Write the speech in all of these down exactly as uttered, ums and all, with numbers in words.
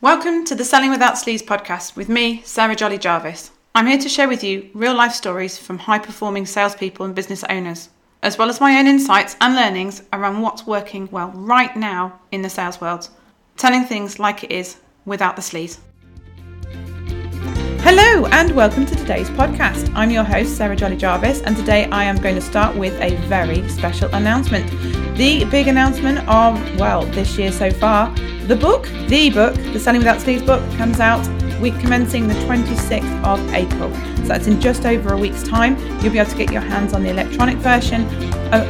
Welcome to the Selling Without Sleeves podcast with me, Sarah Jolly Jarvis. I'm here to share with you real-life stories from high-performing salespeople and business owners, as well as my own insights and learnings around what's working well right now in the sales world, telling things like it is without the sleeves. Hello and welcome to today's podcast. I'm your host, Sarah Jolly Jarvis, and today I am going to start with a very special announcement. The big announcement of, well, this year so far, the book, the book, the Selling Without Sleeves book, comes out week commencing the twenty-sixth of April. So that's in just over a week's time. You'll be able to get your hands on the electronic version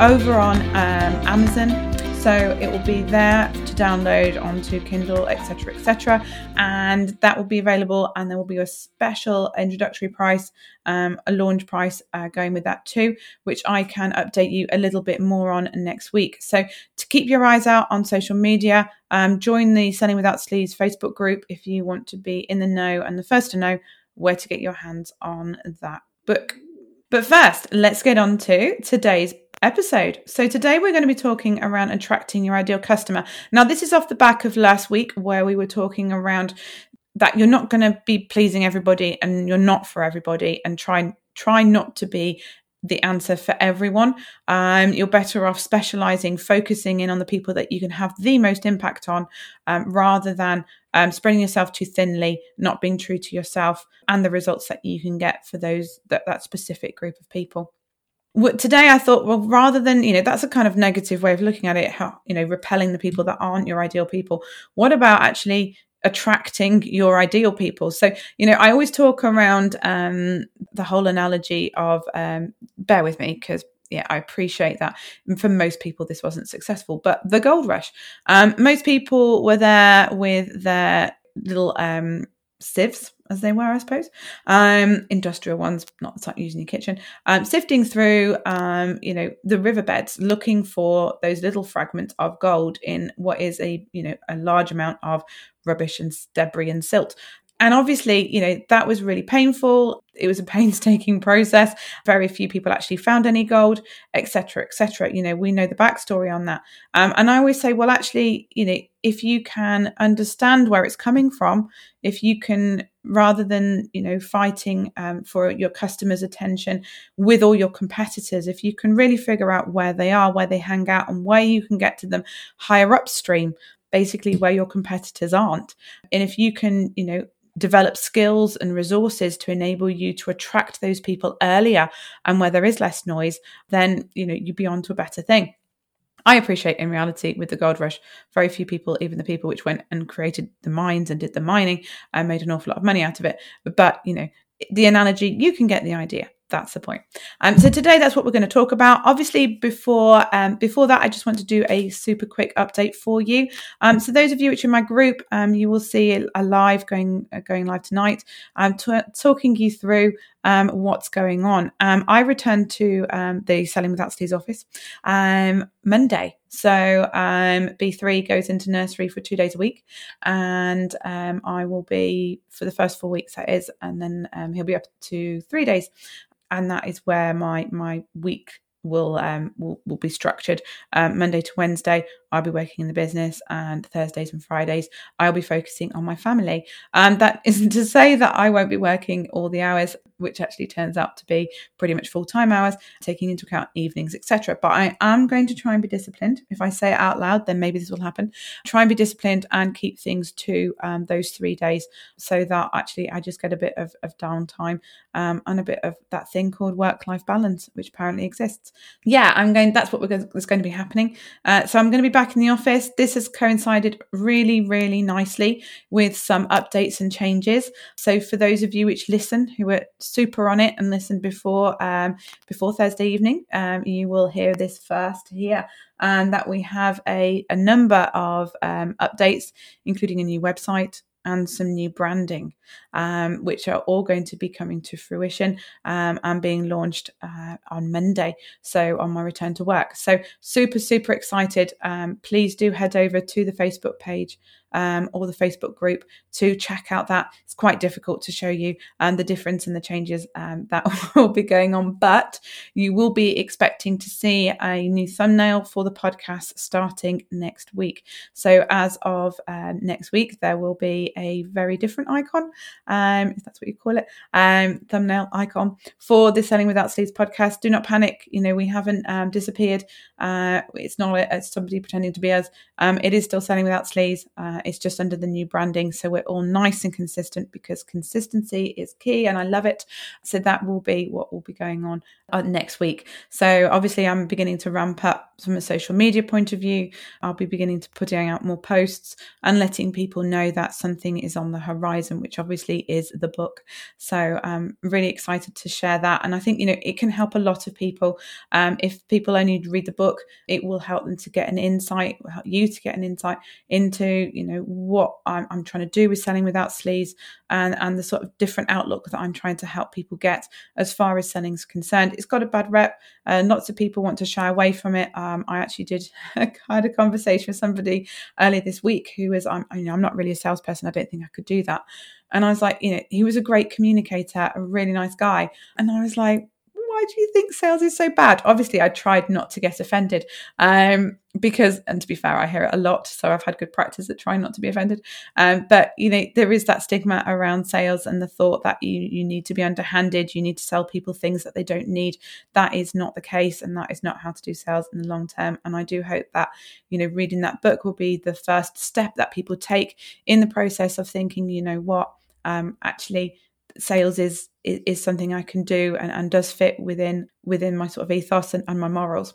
over on um, Amazon. So it will be there to download onto Kindle, et cetera, et cetera, and that will be available. And there will be a special introductory price, um, a launch price uh, going with that too, which I can update you a little bit more on next week. So to keep your eyes out on social media, um, join the Selling Without Sleeves Facebook group if you want to be in the know and the first to know where to get your hands on that book. But first, let's get on to today's episode. So today we're going to be talking around attracting your ideal customer. Now, this is off the back of last week where we were talking around that you're not going to be pleasing everybody and you're not for everybody, and try try not to be the answer for everyone. Um, you're better off specializing, focusing in on the people that you can have the most impact on, um, rather than um, spreading yourself too thinly, not being true to yourself and the results that you can get for those that, that specific group of people. Today I thought, well, rather than, you know, that's a kind of negative way of looking at it, how, you know, repelling the people that aren't your ideal people. What about actually attracting your ideal people? So, you know, I always talk around um, the whole analogy of, um, bear with me, because yeah, I appreciate that. And for most people, this wasn't successful, but the gold rush. Um, most people were there with their little um, sieves, as they were, I suppose, um, industrial ones, not start using your kitchen, um, sifting through, um, you know, the riverbeds, looking for those little fragments of gold in what is a, you know, a large amount of rubbish and debris and silt. And obviously, you know, that was really painful. It was a painstaking process. Very few people actually found any gold, et cetera, et cetera. You know, we know the backstory on that. Um, and I always say, well, actually, you know, if you can understand where it's coming from, if you can, rather than, you know, fighting um, for your customers' attention with all your competitors, if you can really figure out where they are, where they hang out, and where you can get to them higher upstream, basically where your competitors aren't. And if you can, you know, develop skills and resources to enable you to attract those people earlier and where there is less noise, then, you know, you'd be on to a better thing. I appreciate in reality with the gold rush, very few people, even the people which went and created the mines and did the mining and made an awful lot of money out of it. But, you know, the analogy, you can get the idea. That's the point. Um, so today, that's what we're going to talk about. Obviously, before um, before that, I just want to do a super quick update for you. Um, so those of you which are in my group, um, you will see a live going uh, going live tonight. I'm t- talking you through um, what's going on. Um, I returned to um, the Selling Without Sleeves office um, Monday. So um, B three goes into nursery for two days a week, and um, I will be for the first four weeks that is, and then um, he'll be up to three days. And that is where my my week will um will, will be structured. Um, Monday to Wednesday, I'll be working in the business, and Thursdays and Fridays, I'll be focusing on my family. And that isn't to say that I won't be working all the hours, which actually turns out to be pretty much full-time hours, taking into account evenings, et cetera. But I am going to try and be disciplined. If I say it out loud, then maybe this will happen. Try and be disciplined and keep things to um, those three days so that actually I just get a bit of, of downtime um, and a bit of that thing called work-life balance, which apparently exists. Yeah, I'm going. That's what we're going, that's going to be happening. Uh, so I'm going to be back in the office. This has coincided really, really nicely with some updates and changes. So for those of you which listen, who were super on it and listened before um, before Thursday evening, um, you will hear this first here, and um, that we have a, a number of um, updates, including a new website and some new branding, um, which are all going to be coming to fruition um, and being launched uh, on Monday, so on my return to work. So super, super excited. Um, please do head over to the Facebook page um, or the Facebook group to check out that. It's quite difficult to show you um, the difference and the changes um, that will be going on, but you will be expecting to see a new thumbnail for the podcast starting next week. So as of um, next week, there will be a very different icon, um, if that's what you call it, um, thumbnail icon for the Selling Without Sleeves podcast. Do not panic. You know, we haven't um, disappeared. Uh, it's not a, it's somebody pretending to be us. Um, it is still Selling Without Sleeves. Uh, it's just under the new branding. So we're all nice and consistent, because consistency is key and I love it. So that will be what will be going on uh, next week. So obviously I'm beginning to ramp up from a social media point of view. I'll be beginning to putting out more posts and letting people know that something is on the horizon, which obviously is the book. So I'm really excited to share that. And I think, you know, it can help a lot of people. Um, if people only read the book, it will help them to get an insight, help you to get an insight into, you know, what I'm, I'm trying to do with Selling Without Sleeves and, and the sort of different outlook that I'm trying to help people get as far as selling's concerned. It's got a bad rep. Uh, lots of people want to shy away from it. Um, I actually did I had a conversation with somebody earlier this week who was, I'm, you know, I'm not really a salesperson. I don't think I could do that. And I was like, you know, he was a great communicator, a really nice guy. And I was like, why do you think sales is so bad? Obviously, I tried not to get offended um, because, and to be fair, I hear it a lot. So I've had good practice at trying not to be offended. Um, but, you know, there is that stigma around sales and the thought that you, you need to be underhanded. You need to sell people things that they don't need. That is not the case. And that is not how to do sales in the long term. And I do hope that, you know, reading that book will be the first step that people take in the process of thinking, you know what, um, actually, sales is is something I can do and, and does fit within within my sort of ethos and, and my morals.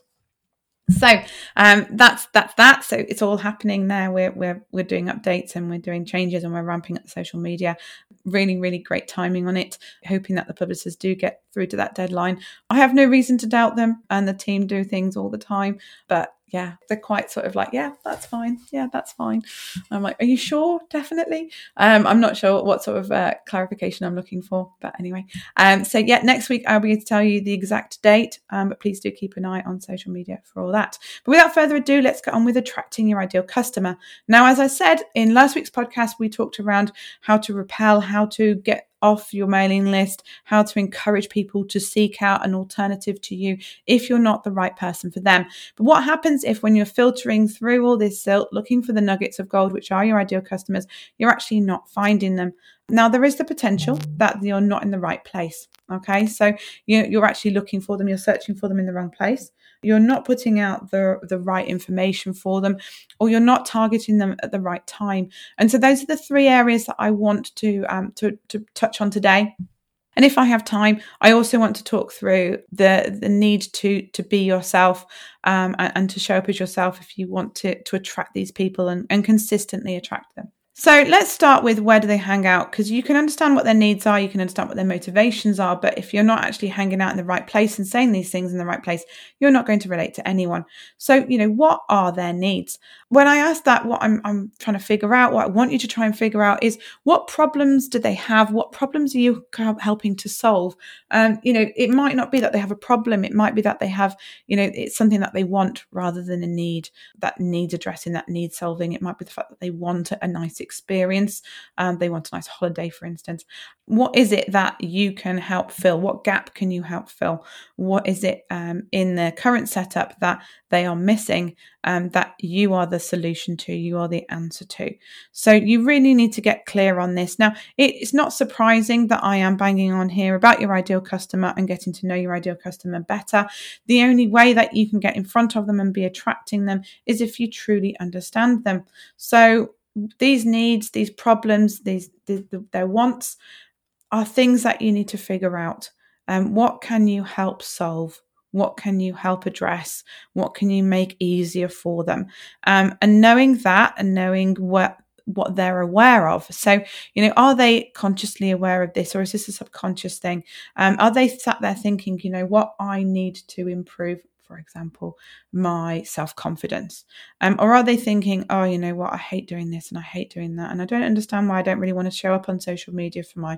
So um, that's that's that. So it's all happening there. We're we're we're doing updates and we're doing changes and we're ramping up the social media. Really, really great timing on it. Hoping that the publishers do get through to that deadline. I have no reason to doubt them, and the team do things all the time. But yeah, they're quite sort of like, yeah, that's fine. Yeah, that's fine. I'm like, are you sure? Definitely. Um, I'm not sure what sort of uh, clarification I'm looking for. But anyway, um, so yeah, next week I'll be able to tell you the exact date. Um, but please do keep an eye on social media for all that. But without further ado, let's get on with attracting your ideal customer. Now, as I said in last week's podcast, we talked around how to repel, how to get off your mailing list, how to encourage people to seek out an alternative to you if you're not the right person for them. But what happens if, when you're filtering through all this silt, looking for the nuggets of gold, which are your ideal customers, you're actually not finding them? Now, there is the potential that you're not in the right place. Okay, so you're actually looking for them, you're searching for them in the wrong place. You're not putting out the, the right information for them, or you're not targeting them at the right time. And so those are the three areas that I want to um, to, to touch on today. And if I have time, I also want to talk through the, the need to, to be yourself um, and, and to show up as yourself if you want to, to attract these people and, and consistently attract them. So let's start with, where do they hang out? Because you can understand what their needs are, you can understand what their motivations are, but if you're not actually hanging out in the right place and saying these things in the right place, you're not going to relate to anyone. So, you know, what are their needs? When I ask that, what I'm, I'm trying to figure out, what I want you to try and figure out is, what problems do they have? What problems are you helping to solve? Um, you know, it might not be that they have a problem. It might be that they have, you know, it's something that they want rather than a need that needs addressing, that needs solving. It might be the fact that they want a nice experience. Um, they want a nice holiday, for instance. What is it that you can help fill? What gap can you help fill? What is it um, in their current setup that they are missing um, that you are the solution to, you are the answer to? So you really need to get clear on this. Now, it's not surprising that I am banging on here about your ideal customer and getting to know your ideal customer better. The only way that you can get in front of them and be attracting them is if you truly understand them. So these needs, these problems, these the, their wants are things that you need to figure out. Um, what can you help solve? What can you help address? What can you make easier for them? Um, and knowing that and knowing what what they're aware of. So, you know, are they consciously aware of this, or is this a subconscious thing? Um, are they sat there thinking, you know what, I need to improve, for example, my self-confidence? Um, or are they thinking, oh, you know what, I hate doing this and I hate doing that, and I don't understand why I don't really want to show up on social media for my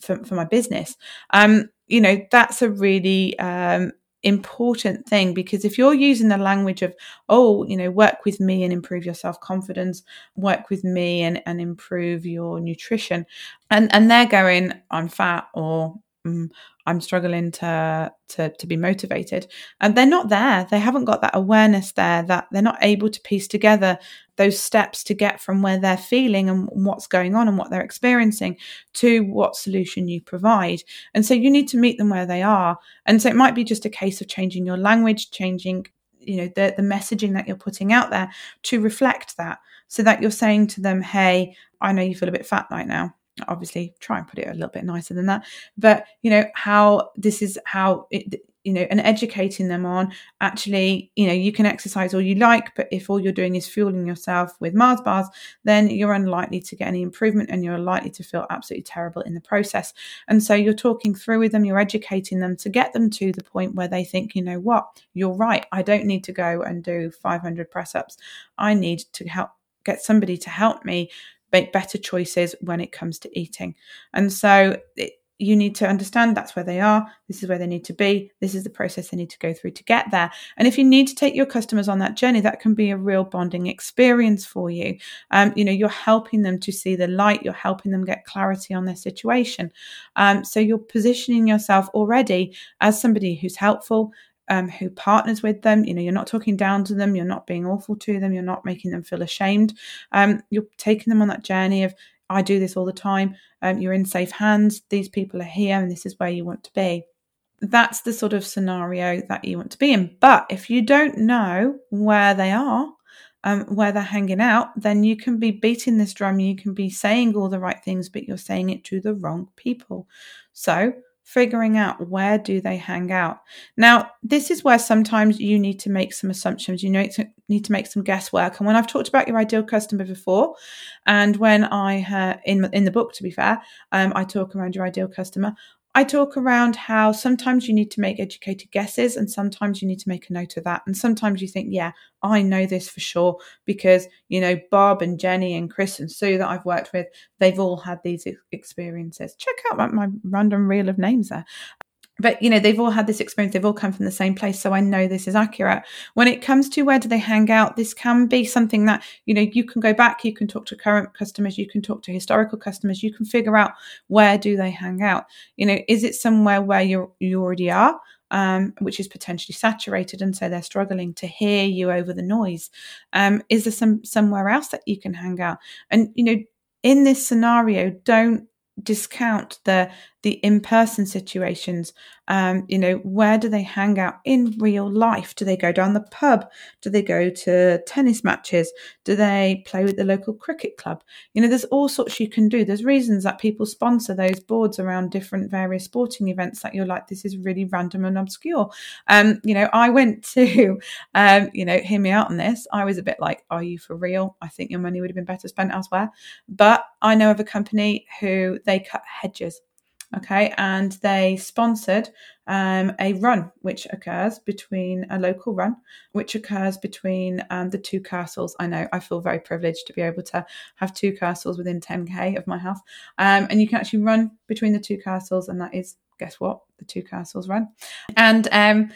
for, for my business. Um, you know, that's a really um, important thing, because if you're using the language of, oh, you know, work with me and improve your self-confidence, work with me and, and improve your nutrition, and, and they're going, I'm fat, or mm, I'm struggling to, to, to be motivated, and they're not there. They haven't got that awareness there, that they're not able to piece together those steps to get from where they're feeling and what's going on and what they're experiencing to what solution you provide. And so you need to meet them where they are. And so it might be just a case of changing your language, changing, you know, the, the messaging that you're putting out there to reflect that, so that you're saying to them, hey, I know you feel a bit fat right now. Obviously try and put it a little bit nicer than that, but you know, how this is how it, you know, and educating them on, actually, you know, you can exercise all you like, but if all you're doing is fueling yourself with Mars bars, then you're unlikely to get any improvement and you're likely to feel absolutely terrible in the process. And so you're talking through with them, you're educating them to get them to the point where they think, you know what, you're right, I don't need to go and do five hundred press-ups. I need to help get somebody to help me make better choices when it comes to eating. And so it, you need to understand that's where they are. This is where they need to be. This is the process they need to go through to get there. And if you need to take your customers on that journey, that can be a real bonding experience for you. Um, you know, you're helping them to see the light. You're helping them get clarity on their situation. Um, so you're positioning yourself already as somebody who's helpful, Um, who partners with them. You know, you're not talking down to them, you're not being awful to them, you're not making them feel ashamed. Um, you're taking them on that journey of, I do this all the time, um, you're in safe hands, these people are here, and this is where you want to be. That's the sort of scenario that you want to be in. But if you don't know where they are, Um, where they're hanging out, then you can be beating this drum, you can be saying all the right things, but you're saying it to the wrong people. So figuring out, where do they hang out? Now, this is where sometimes you need to make some assumptions. You need to make some guesswork. And when I've talked about your ideal customer before, and when I, uh, in, in the book, to be fair, um, I talk around your ideal customer, I talk around how sometimes you need to make educated guesses, and sometimes you need to make a note of that. And sometimes you think, yeah, I know this for sure because, you know, Bob and Jenny and Chris and Sue that I've worked with, they've all had these experiences. Check out my, my random reel of names there. But, you know, they've all had this experience. They've all come from the same place. So I know this is accurate. When it comes to where do they hang out, this can be something that, you know, you can go back, you can talk to current customers, you can talk to historical customers, you can figure out, where do they hang out? You know, is it somewhere where you you already are, um, which is potentially saturated, and so they're struggling to hear you over the noise? Um, is there some somewhere else that you can hang out? And, you know, in this scenario, don't discount the the in-person situations. Um you know, where do they hang out in real life? Do they go down the pub? Do they go to tennis matches? Do they play with the local cricket club? You know, there's all sorts you can do. There's reasons that people sponsor those boards around different various sporting events that you're like, this is really random and obscure. Um you know, I went to um you know, hear me out on this, I was a bit like, are you for real? I think your money would have been better spent elsewhere. But I know of a company who, they cut hedges. Okay, and they sponsored um, a run, which occurs between a local run, which occurs between um, the two castles. I know I feel very privileged to be able to have two castles within ten K of my house, um, and you can actually run between the two castles, and that is, guess what, the two castles run. And um,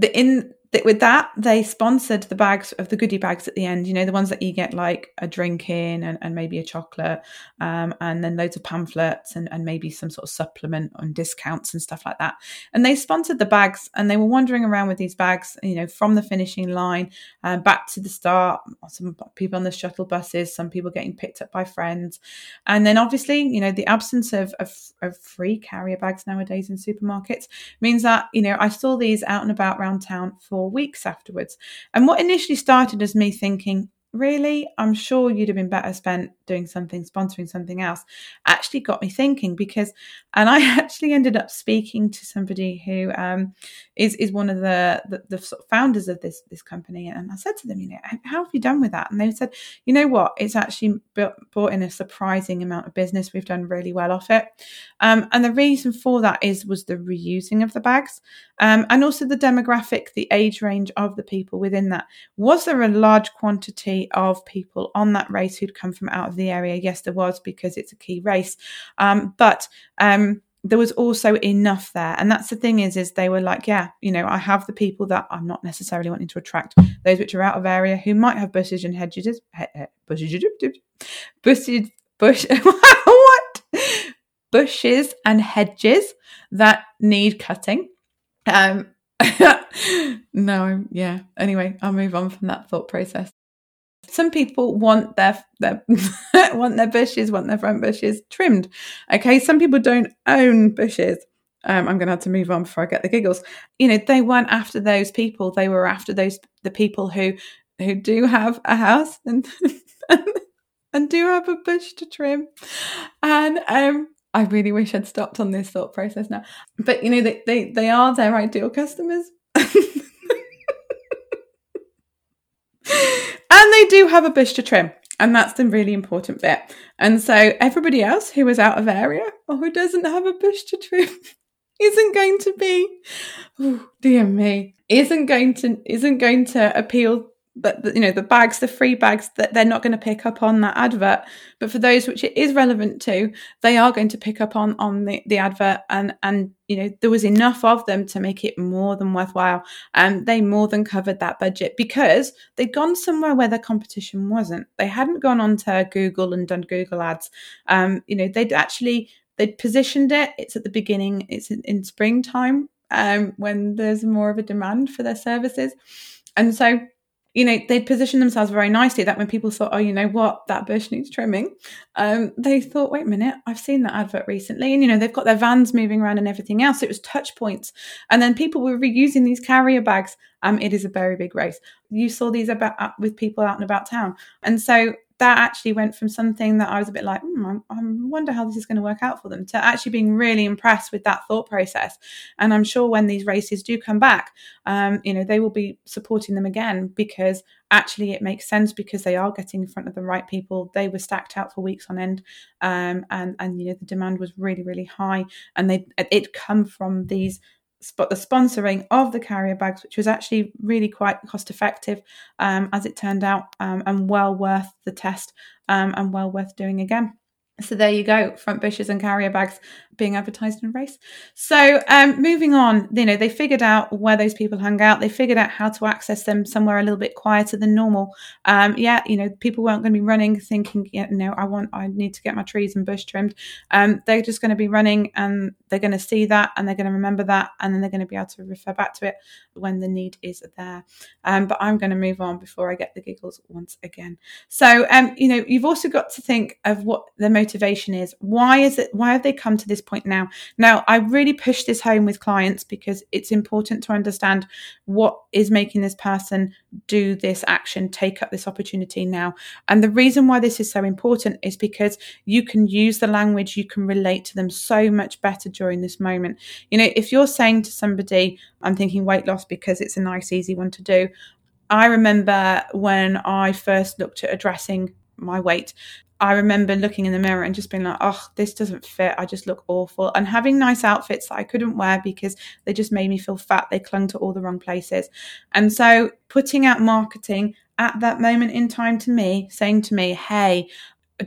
the in that with that, they sponsored the bags of the goodie bags at the end, you know, the ones that you get like a drink in and, and maybe a chocolate, um, and then loads of pamphlets and, and maybe some sort of supplement on discounts and stuff like that. And they sponsored the bags, and they were wandering around with these bags, you know, from the finishing line uh, back to the start. Some people on the shuttle buses, some people getting picked up by friends. And then obviously, you know, the absence of, of, of free carrier bags nowadays in supermarkets means that, you know, I saw these out and about around town for weeks afterwards. And what initially started as me thinking, really, I'm sure you'd have been better spent doing something, sponsoring something else, actually got me thinking, because, and I actually ended up speaking to somebody who um, is is one of the, the, the sort of founders of this this company. And I said to them, you know, how have you done with that? And they said, you know what, it's actually built, brought in a surprising amount of business. We've done really well off it. Um, and the reason for that is was the reusing of the bags, um, and also the demographic, the age range of the people within that. Was there a large quantity of people on that race who'd come from out of the area? Yes, there was, because it's a key race. Um, but um, there was also enough there. And that's the thing is, is they were like, yeah, you know, I have the people that I'm not necessarily wanting to attract, those which are out of area who might have bushes and hedges, bushes, bushes, bush, what? bushes and hedges that need cutting. Um, no, yeah. Anyway, I'll move on from that thought process. Some people want their, their want their bushes, want their front bushes trimmed. Okay, some people don't own bushes. Um, I'm going to have to move on before I get the giggles. You know, they weren't after those people. They were after those the people who who do have a house and and, and do have a bush to trim. And um, I really wish I'd stopped on this thought process now. But you know, they they, they are their ideal customers. And they do have a bush to trim, and that's the really important bit. And so everybody else who is out of area or who doesn't have a bush to trim isn't going to be, oh dear me, isn't going to isn't going to appeal. But you know, the bags, the free bags, that they're not going to pick up on that advert. But for those which it is relevant to, they are going to pick up on on the, the advert. And and you know, there was enough of them to make it more than worthwhile. And um, they more than covered that budget because they'd gone somewhere where their competition wasn't. They hadn't gone onto Google and done Google ads. Um, you know, they'd actually they'd positioned it. It's at the beginning. It's in, in springtime um, when there's more of a demand for their services, and so. You know, they'd positioned themselves very nicely that when people thought, oh, you know what, that bush needs trimming, um, they thought, wait a minute, I've seen that advert recently. And, you know, they've got their vans moving around and everything else. It was touch points. And then people were reusing these carrier bags. Um, it is a very big race. You saw these about uh, with people out and about town. And so that actually went from something that I was a bit like, mm, I wonder how this is going to work out for them, to actually being really impressed with that thought process. And I'm sure when these races do come back, um, you know, they will be supporting them again because actually it makes sense because they are getting in front of the right people. They were stacked out for weeks on end. Um, and, and, you know, the demand was really, really high. And they it come from these Spot the sponsoring of the carrier bags, which was actually really quite cost effective, um, as it turned out, um, and well worth the test, um, and well worth doing again. So there you go, front bushes and carrier bags being advertised in a race. So um, moving on, you know, they figured out where those people hung out. They figured out how to access them somewhere a little bit quieter than normal. Um, yeah, you know, people weren't going to be running thinking, yeah, no, I want, I need to get my trees and bush trimmed. Um, they're just going to be running and they're going to see that and they're going to remember that and then they're going to be able to refer back to it when the need is there. Um, but I'm going to move on before I get the giggles once again. So, um, you know, you've also got to think of what the motivation Motivation is. Why is it? Why have they come to this point now? Now, I really push this home with clients because it's important to understand what is making this person do this action, take up this opportunity now. And the reason why this is so important is because you can use the language, you can relate to them so much better during this moment. You know, if you're saying to somebody, I'm thinking weight loss because it's a nice, easy one to do. I remember when I first looked at addressing my weight. I remember looking in the mirror and just being like, oh, this doesn't fit. I just look awful. And having nice outfits that I couldn't wear because they just made me feel fat. They clung to all the wrong places. And so putting out marketing at that moment in time to me, saying to me, hey,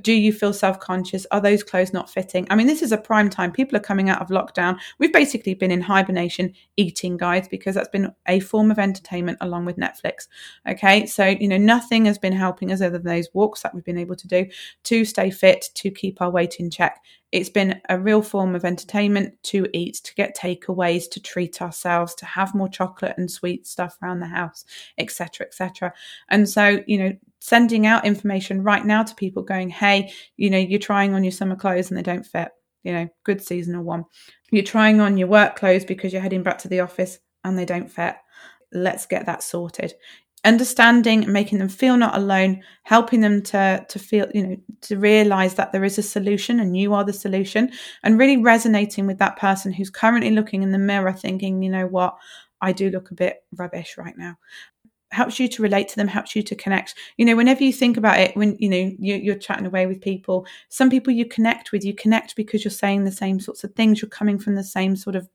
do you feel self-conscious? Are those clothes not fitting? I mean, this is a prime time. People are coming out of lockdown. We've basically been in hibernation eating, guys, because that's been a form of entertainment along with Netflix. Okay, so, you know, nothing has been helping us other than those walks that we've been able to do to stay fit, to keep our weight in check. It's been a real form of entertainment to eat, to get takeaways, to treat ourselves, to have more chocolate and sweet stuff around the house, et cetera, et cetera. And so, you know, sending out information right now to people going, hey, you know, you're trying on your summer clothes and they don't fit, you know, good seasonal one. You're trying on your work clothes because you're heading back to the office and they don't fit. Let's get that sorted. Understanding, making them feel not alone, helping them to to feel, you know, to realize that there is a solution and you are the solution, and really resonating with that person who's currently looking in the mirror thinking, you know what, I do look a bit rubbish right now. Helps you to relate to them, helps you to connect. You know, whenever you think about it, when, you know, you, you're chatting away with people, some people you connect with, you connect because you're saying the same sorts of things, you're coming from the same sort of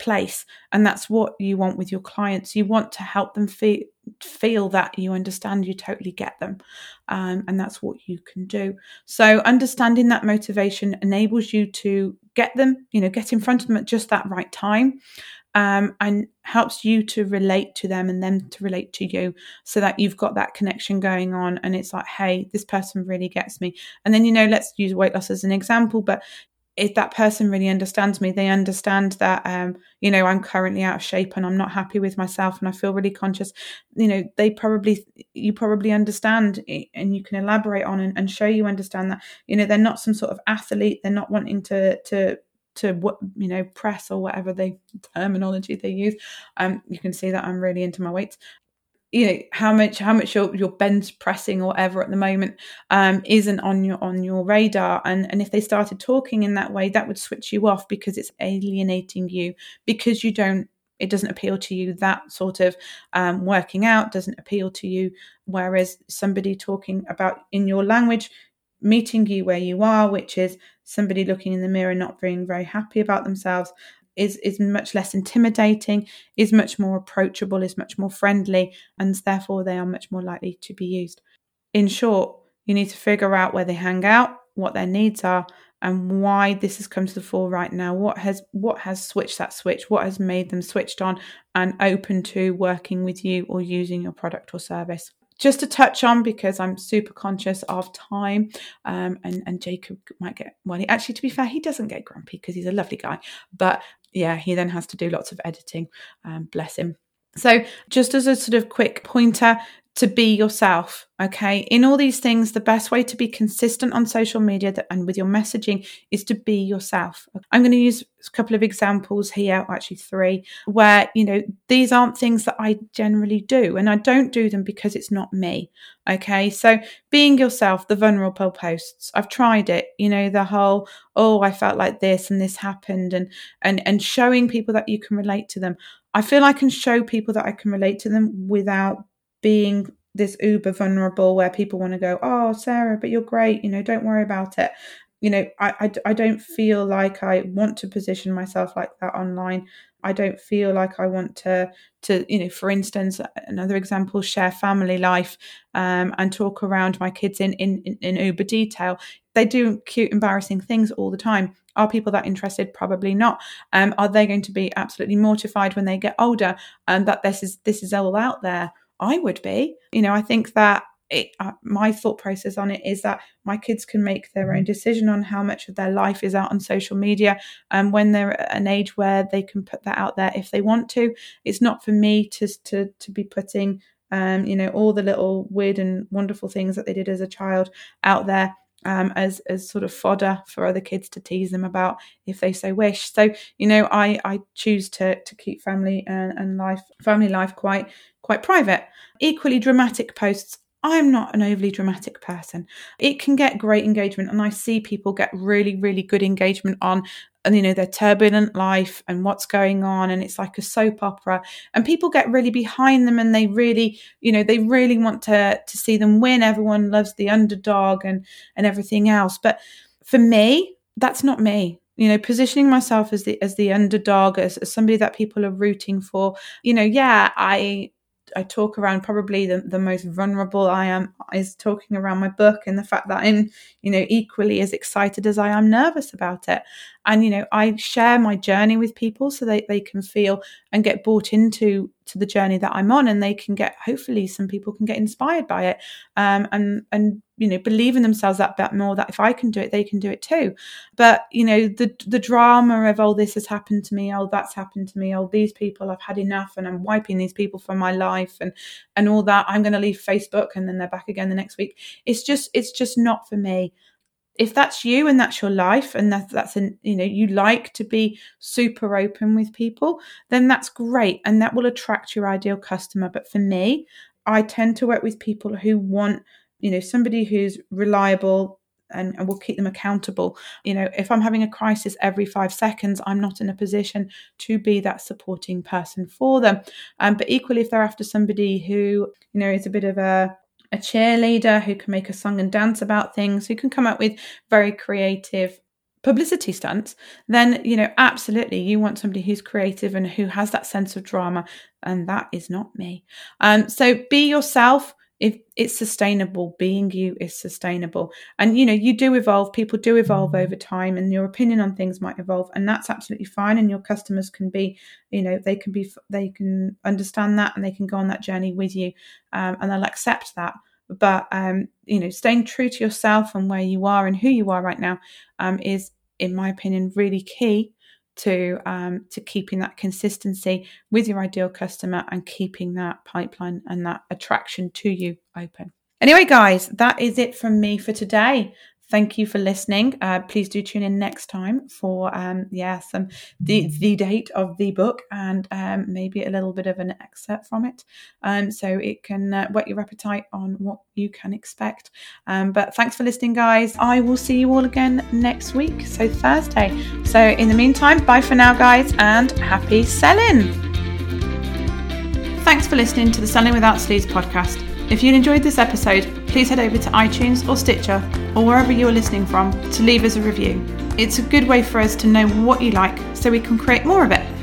place, and that's what you want with your clients. You want to help them feel feel that you understand, you totally get them, um, and that's what you can do. So understanding that motivation enables you to get them, you know, get in front of them at just that right time, um, and helps you to relate to them and them to relate to you, so that you've got that connection going on. And it's like, hey, this person really gets me. And then, you know, let's use weight loss as an example, but if that person really understands me, they understand that, um, you know, I'm currently out of shape and I'm not happy with myself and I feel really conscious, you know, they probably, you probably understand it, and you can elaborate on and, and show you understand that, you know, they're not some sort of athlete. They're not wanting to, to, to what, you know, press or whatever the terminology they use. Um, you can see that I'm really into my weights. You know, how much how much your, your bench pressing or whatever at the moment um, isn't on your on your radar. And, and if they started talking in that way, that would switch you off, because it's alienating you, because you don't, it doesn't appeal to you. That sort of um, working out doesn't appeal to you. Whereas somebody talking about in your language, meeting you where you are, which is somebody looking in the mirror, not being very happy about themselves, is is much less intimidating, is much more approachable, is much more friendly, and therefore they are much more likely to be used. In short, you need to figure out where they hang out, what their needs are, and why this has come to the fore right now. What has what has switched that switch? What has made them switched on and open to working with you or using your product or service? Just to touch on, because I'm super conscious of time, um, and, and Jacob might get, well, he, actually, to be fair, he doesn't get grumpy because he's a lovely guy. But yeah, he then has to do lots of editing. Um, bless him. So just as a sort of quick pointer, to be yourself, okay? In all these things, the best way to be consistent on social media that, and with your messaging, is to be yourself. I'm going to use a couple of examples here, or actually three, where, you know, these aren't things that I generally do, and I don't do them because it's not me, okay? So being yourself, the vulnerable posts, I've tried it, you know, the whole, oh, I felt like this and this happened, and and and showing people that you can relate to them. I feel I can show people that I can relate to them without being this uber vulnerable where people want to go, oh, Sarah, but you're great, you know, don't worry about it. You know, I, I, I don't feel like I want to position myself like that online. I don't feel like I want to, to you know, for instance, another example, share family life um, and talk around my kids in, in, in uber detail. They do cute, embarrassing things all the time. Are people that interested? Probably not. Um, are they going to be absolutely mortified when they get older and that this is this is all out there? I would be, you know, I think that it, uh, my thought process on it is that my kids can make their own decision on how much of their life is out on social media. And um, when they're at an age where they can put that out there if they want to, it's not for me to, to, to be putting, um, you know, all the little weird and wonderful things that they did as a child out there um, as, as sort of fodder for other kids to tease them about if they so wish. So, you know, I, I choose to, to keep family and, and life, family life quite, quite private. Equally dramatic posts, I'm not an overly dramatic person. It can get great engagement, and I see people get really, really good engagement on, and you know, their turbulent life and what's going on, and it's like a soap opera, and people get really behind them, and they really, you know, they really want to to see them win. Everyone loves the underdog and and everything else, but for me, that's not me. You know, positioning myself as the as the underdog, as, as somebody that people are rooting for. You know, yeah, I. I talk around probably the, the most vulnerable I am is talking around my book and the fact that I'm, you know, equally as excited as I am nervous about it. And, you know, I share my journey with people so they, they can feel and get bought into to the journey that I'm on, and they can get, hopefully some people can get inspired by it um, and, and, you know, believe in themselves that bit more, that if I can do it, they can do it too. But, you know, the the drama of, oh, this has happened to me, oh, that's happened to me, oh, these people, I've had enough and I'm wiping these people from my life and and all that, I'm going to leave Facebook and then they're back again the next week. It's just, it's just not for me. If that's you and that's your life and that, that's, an, you know, you like to be super open with people, then that's great. And that will attract your ideal customer. But for me, I tend to work with people who want, you know, somebody who's reliable and, and will keep them accountable. You know, if I'm having a crisis every five seconds, I'm not in a position to be that supporting person for them. Um, but equally, if they're after somebody who, you know, is a bit of a, a cheerleader, who can make a song and dance about things, who can come up with very creative publicity stunts, then, you know, absolutely, you want somebody who's creative and who has that sense of drama. And that is not me. Um, so be yourself. If it's sustainable, being you is sustainable. And, you know, you do evolve, people do evolve over time, and your opinion on things might evolve, and that's absolutely fine. And your customers can be, you know, they can be, they can understand that, and they can go on that journey with you, um, and they'll accept that. But, um, you know, staying true to yourself and where you are and who you are right now um, is, in my opinion, really key to um, to keeping that consistency with your ideal customer and keeping that pipeline and that attraction to you open. Anyway, guys, that is it from me for today. Thank you for listening. Uh, please do tune in next time for, um, yeah, some, the, the date of the book, and um, maybe a little bit of an excerpt from it. Um, so it can uh, whet your appetite on what you can expect. Um, but thanks for listening, guys. I will see you all again next week, so Thursday. So in the meantime, bye for now, guys, and happy selling. Thanks for listening to the Selling Without Sleeves podcast. If you enjoyed this episode, please head over to iTunes or Stitcher or wherever you're listening from to leave us a review. It's a good way for us to know what you like so we can create more of it.